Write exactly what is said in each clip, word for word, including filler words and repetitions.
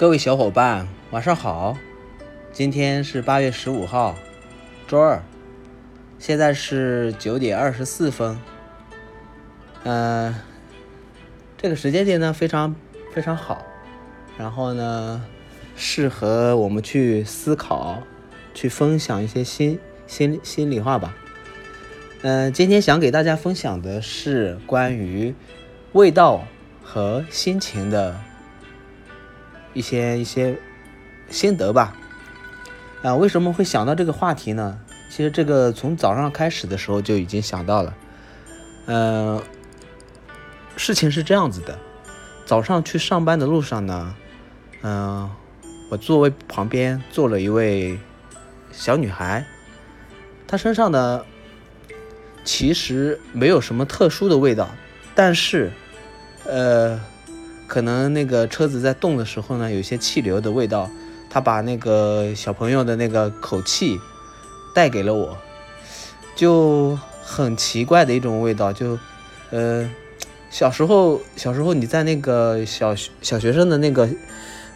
各位小伙伴，晚上好。今天是八月十五号，周二，现在是九点二十四分。嗯、呃，这个时间点呢非常非常好，然后呢适合我们去思考，去分享一些心心心里话吧。嗯、呃，今天想给大家分享的是关于味道和心情的一些一些心得吧。啊，为什么会想到这个话题呢？其实这个从早上开始的时候就已经想到了。呃，事情是这样子的，早上去上班的路上呢，嗯、呃，我座位旁边坐了一位小女孩，她身上呢其实没有什么特殊的味道，但是，呃，可能那个车子在动的时候呢，有些气流的味道，它把那个小朋友的那个口气带给了我，就很奇怪的一种味道。就，呃，小时候小时候你在那个小小学生的那个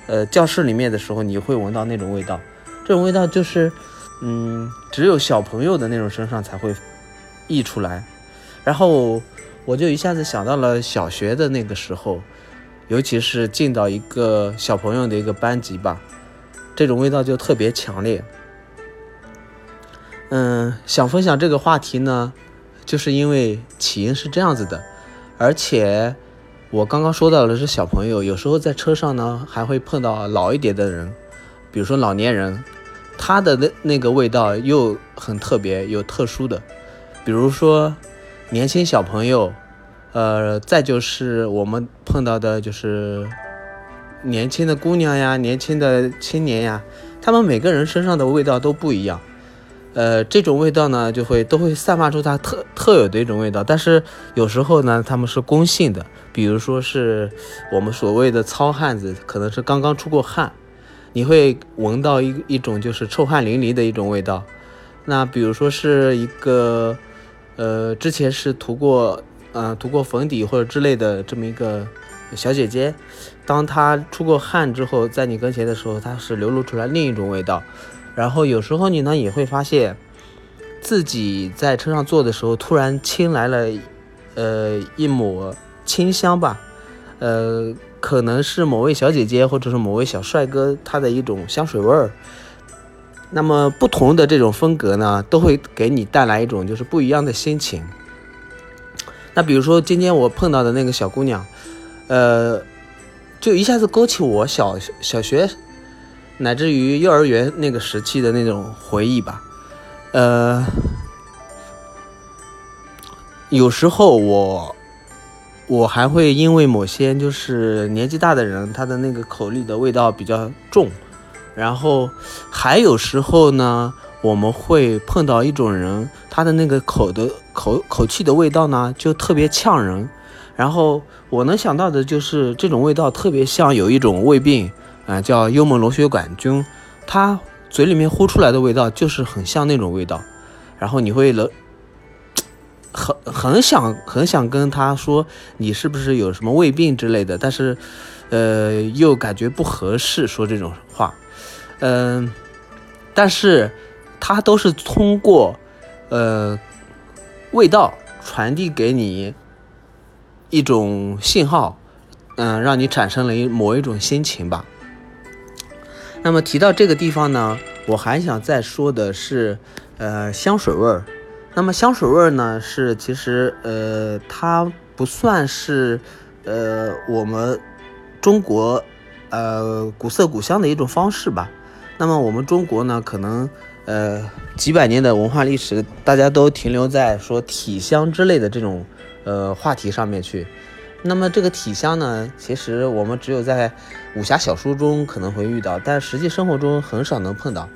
呃教室里面的时候，你会闻到那种味道，这种味道就是，嗯，只有小朋友的那种身上才会溢出来。然后我就一下子想到了小学的那个时候，尤其是进到一个小朋友的一个班级吧，这种味道就特别强烈。嗯，想分享这个话题呢，就是因为起因是这样子的，而且我刚刚说到的是小朋友，有时候在车上呢还会碰到老一点的人，比如说老年人，他的那那个味道又很特别，有特殊的。比如说年轻小朋友，呃，再就是我们碰到的就是年轻的姑娘呀，年轻的青年呀，他们每个人身上的味道都不一样，呃，这种味道呢就会都会散发出它特特有的一种味道，但是有时候呢他们是公性的，比如说是我们所谓的糙汉子，可能是刚刚出过汗，你会闻到一一种就是臭汗淋漓的一种味道。那比如说是一个呃，之前是涂过，呃，涂过粉底或者之类的这么一个小姐姐，当她出过汗之后，在你跟前的时候，她是流露出来另一种味道。然后有时候你呢也会发现，自己在车上坐的时候，突然沁来了，呃，一抹清香吧，呃，可能是某位小姐姐或者是某位小帅哥他的一种香水味儿。那么不同的这种风格呢，都会给你带来一种就是不一样的心情。那比如说今天我碰到的那个小姑娘，呃，就一下子勾起我小小学乃至于幼儿园那个时期的那种回忆吧。呃，有时候我我还会因为某些就是年纪大的人，他的那个口力的味道比较重。然后还有时候呢，我们会碰到一种人，他的那个口的口口气的味道呢，就特别呛人。然后我能想到的就是这种味道特别像有一种胃病啊、呃，叫幽门螺旋杆菌，他嘴里面呼出来的味道就是很像那种味道。然后你会了，很很想很想跟他说你是不是有什么胃病之类的，但是呃又感觉不合适说这种话。嗯，但是它都是通过呃味道传递给你一种信号，嗯、呃，让你产生了一某一种心情吧。那么提到这个地方呢，我还想再说的是，呃，香水味儿。那么香水味儿呢，是其实呃它不算是呃我们中国呃古色古香的一种方式吧。那么我们中国呢，可能呃几百年的文化历史，大家都停留在说体香之类的这种呃话题上面去。那么这个体香呢，其实我们只有在武侠小说中可能会遇到，但实际生活中很少能碰到。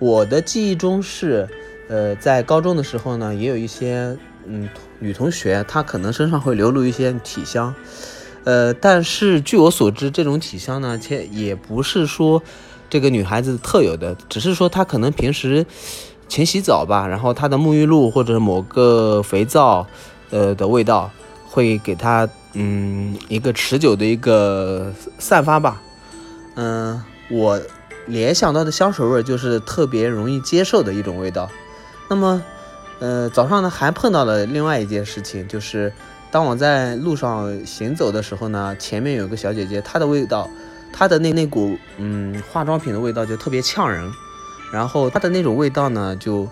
我的记忆中是，呃，在高中的时候呢，也有一些嗯女同学，她可能身上会流露一些体香，呃，但是据我所知，这种体香呢，且也不是说这个女孩子特有的，只是说她可能平时勤洗澡吧，然后她的沐浴露或者某个肥皂呃的味道会给她嗯一个持久的一个散发吧。嗯、嗯，我联想到的香水味就是特别容易接受的一种味道。那么呃，早上呢还碰到了另外一件事情，就是当我在路上行走的时候呢，前面有个小姐姐，她的味道，她的那那股嗯化妆品的味道就特别呛人，然后她的那种味道呢，就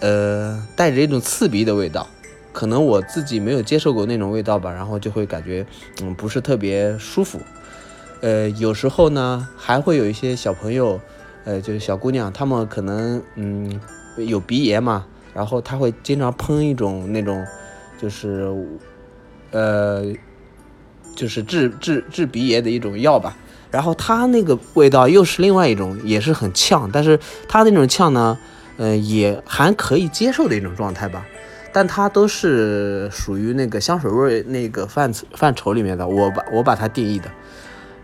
呃带着一种刺鼻的味道，可能我自己没有接受过那种味道吧，然后就会感觉嗯不是特别舒服。呃，有时候呢还会有一些小朋友，呃就是小姑娘，她们可能嗯有鼻炎嘛。然后他会经常喷一种那种，就是，呃，就是治治治鼻炎的一种药吧。然后他那个味道又是另外一种，也是很呛，但是他那种呛呢，呃，也还可以接受的一种状态吧。但它都是属于那个香水味那个范范畴里面的，我把我把它定义的。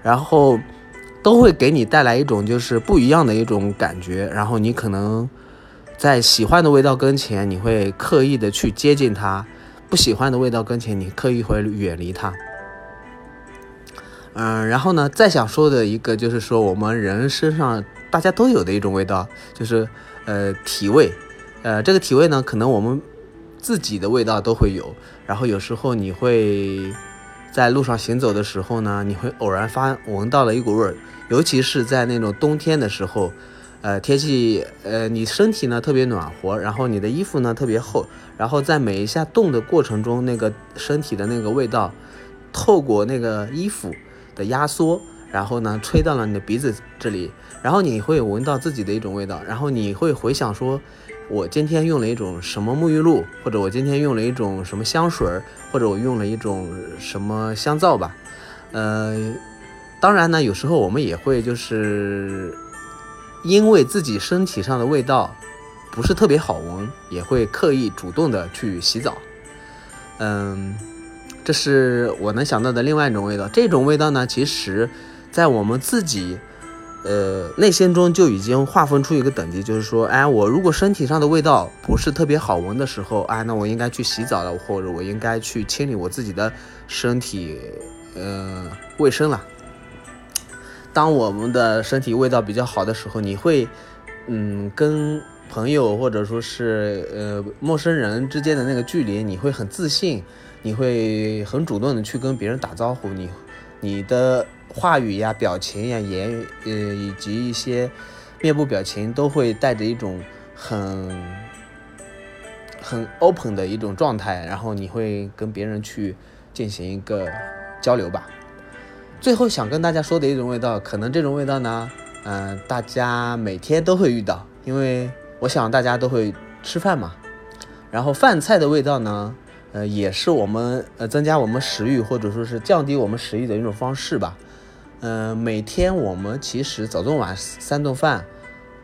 然后都会给你带来一种就是不一样的一种感觉，然后你可能。在喜欢的味道跟前，你会刻意的去接近它；不喜欢的味道跟前，你刻意会远离它。嗯，然后呢，再想说的一个就是说，我们人身上大家都有的一种味道，就是呃体味。呃，这个体味呢，可能我们自己的味道都会有。然后有时候你会在路上行走的时候呢，你会偶然发闻到了一股味儿，尤其是在那种冬天的时候。呃，天气，呃，你身体呢特别暖和，然后你的衣服呢特别厚，然后在每一下动的过程中，那个身体的那个味道，透过那个衣服的压缩，然后呢吹到了你的鼻子这里，然后你会闻到自己的一种味道，然后你会回想说，我今天用了一种什么沐浴露，或者我今天用了一种什么香水，或者我用了一种什么香皂吧，呃，当然呢，有时候我们也会就是。因为自己身体上的味道不是特别好闻，也会刻意主动的去洗澡。嗯，这是我能想到的另外一种味道。这种味道呢，其实在我们自己呃内心中就已经划分出一个等级，就是说，哎，我如果身体上的味道不是特别好闻的时候，哎，那我应该去洗澡了，或者我应该去清理我自己的身体呃卫生了。当我们的身体味道比较好的时候，你会，嗯，跟朋友或者说是呃陌生人之间的那个距离，你会很自信，你会很主动的去跟别人打招呼，你你的话语呀、表情呀、言语呃以及一些面部表情都会带着一种很很 open 的一种状态，然后你会跟别人去进行一个交流吧。最后想跟大家说的一种味道，可能这种味道呢，嗯、呃，大家每天都会遇到，因为我想大家都会吃饭嘛。然后饭菜的味道呢，呃，也是我们呃增加我们食欲或者说是降低我们食欲的一种方式吧。嗯、呃，每天我们其实早中晚三顿饭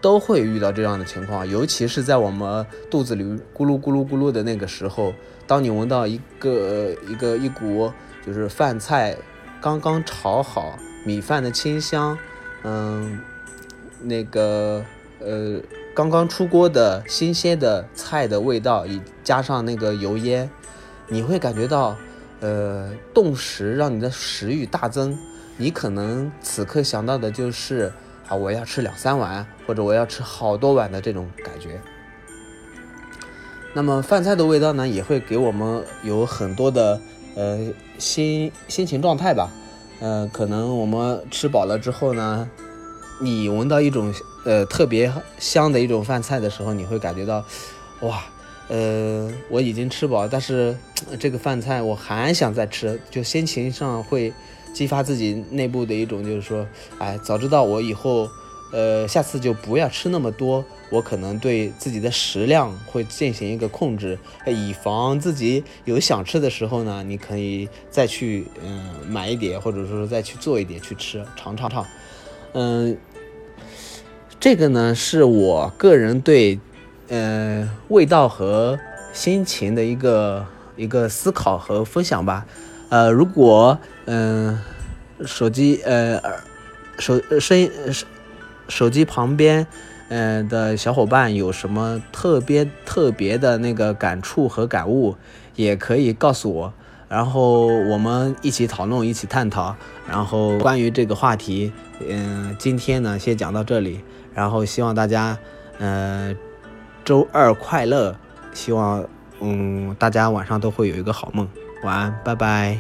都会遇到这样的情况，尤其是在我们肚子里咕噜咕噜咕噜的那个时候，当你闻到一个、呃、一个一股就是饭菜。刚刚炒好米饭的清香，嗯，那个呃，刚刚出锅的新鲜的菜的味道，以加上那个油烟，你会感觉到，呃，顿时让你的食欲大增。你可能此刻想到的就是啊，我要吃两三碗，或者我要吃好多碗的这种感觉。那么饭菜的味道呢，也会给我们有很多的。呃，心心情状态吧，呃，可能我们吃饱了之后呢，你闻到一种呃特别香的一种饭菜的时候，你会感觉到，哇，呃，我已经吃饱了，但是这个饭菜我还想再吃，就心情上会激发自己内部的一种就是说，哎，早知道我以后，呃，下次就不要吃那么多。我可能对自己的食量会进行一个控制，以防自己有想吃的时候呢，你可以再去嗯买一点，或者说再去做一点去吃尝尝尝。嗯，这个呢是我个人对呃味道和心情的一个一个思考和分享吧。呃，如果嗯、呃、手机呃手声手机旁边。呃的小伙伴有什么特别特别的那个感触和感悟，也可以告诉我。然后我们一起讨论，一起探讨。然后关于这个话题，嗯、呃，今天呢先讲到这里。然后希望大家，呃，周二快乐。希望，嗯，大家晚上都会有一个好梦。晚安，拜拜。